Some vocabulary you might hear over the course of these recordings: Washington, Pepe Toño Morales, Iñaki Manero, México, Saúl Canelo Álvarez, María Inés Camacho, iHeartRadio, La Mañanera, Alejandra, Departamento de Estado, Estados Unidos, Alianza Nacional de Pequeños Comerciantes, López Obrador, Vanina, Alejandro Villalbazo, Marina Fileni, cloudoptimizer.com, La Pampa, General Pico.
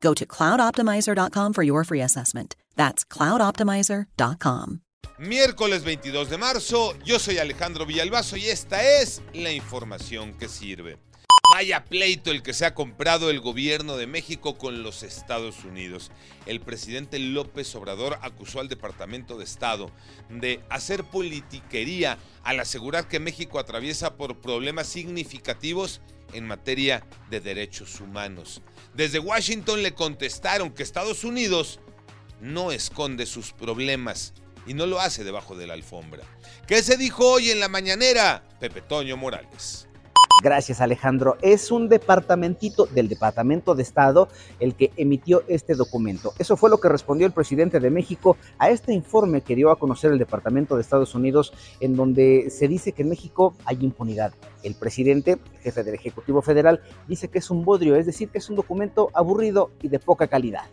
Go to cloudoptimizer.com for your free assessment. That's cloudoptimizer.com. Miércoles 22 de marzo, yo soy Alejandro Villalbazo y esta es la información que sirve. Vaya pleito el que se ha comprado el gobierno de México con los Estados Unidos. El presidente López Obrador acusó al Departamento de Estado de hacer politiquería al asegurar que México atraviesa por problemas significativos en materia de derechos humanos. Desde Washington le contestaron que Estados Unidos no esconde sus problemas y no lo hace debajo de la alfombra. ¿Qué se dijo hoy en La Mañanera? Pepe Toño Morales. Gracias, Alejandro. Es un departamentito del Departamento de Estado el que emitió este documento. Eso fue lo que respondió el presidente de México a este informe que dio a conocer el Departamento de Estados Unidos, en donde se dice que en México hay impunidad. El presidente, jefe del Ejecutivo Federal, dice que es un bodrio, es decir, que es un documento aburrido y de poca calidad.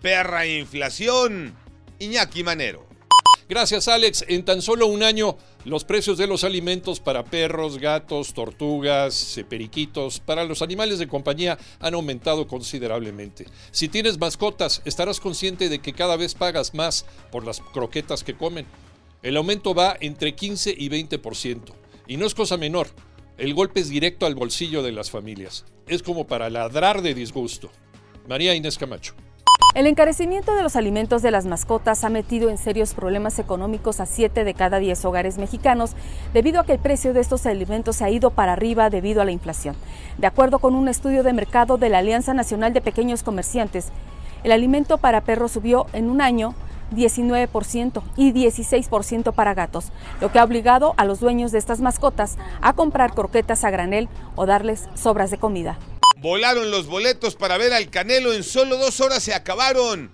Perra inflación, Iñaki Manero. Gracias, Alex. En tan solo un año, los precios de los alimentos para perros, gatos, tortugas, periquitos, para los animales de compañía han aumentado considerablemente. Si tienes mascotas, estarás consciente de que cada vez pagas más por las croquetas que comen. El aumento va entre 15 y 20%. Y no es cosa menor. El golpe es directo al bolsillo de las familias. Es como para ladrar de disgusto. María Inés Camacho. El encarecimiento de los alimentos de las mascotas ha metido en serios problemas económicos a 7 de cada 10 hogares mexicanos, debido a que el precio de estos alimentos se ha ido para arriba debido a la inflación. De acuerdo con un estudio de mercado de la Alianza Nacional de Pequeños Comerciantes, el alimento para perros subió en un año 19% y 16% para gatos, lo que ha obligado a los dueños de estas mascotas a comprar croquetas a granel o darles sobras de comida. Volaron los boletos para ver al Canelo, en solo 2 horas se acabaron.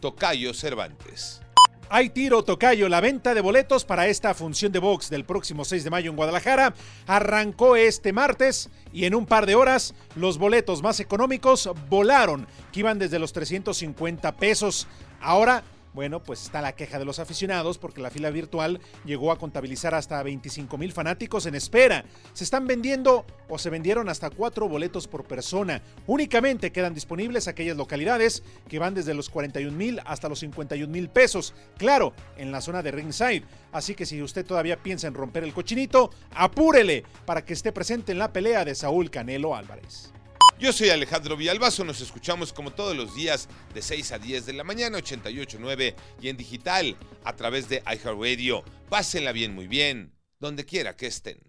Tocayo Cervantes. Hay tiro, tocayo. La venta de boletos para esta función de box del próximo 6 de mayo en Guadalajara arrancó este martes y en un par de horas los boletos más económicos volaron, que iban desde los 350 pesos. Ahora, bueno, pues está la queja de los aficionados porque la fila virtual llegó a contabilizar hasta 25,000 fanáticos en espera. Se están vendiendo o se vendieron hasta 4 boletos por persona. Únicamente quedan disponibles aquellas localidades que van desde los 41,000 hasta los 51,000 pesos. Claro, en la zona de ringside. Así que si usted todavía piensa en romper el cochinito, apúrele para que esté presente en la pelea de Saúl Canelo Álvarez. Yo soy Alejandro Villalbazo, nos escuchamos como todos los días de 6 a 10 de la mañana, 88.9 y en digital a través de iHeartRadio. Pásenla bien, muy bien, donde quiera que estén.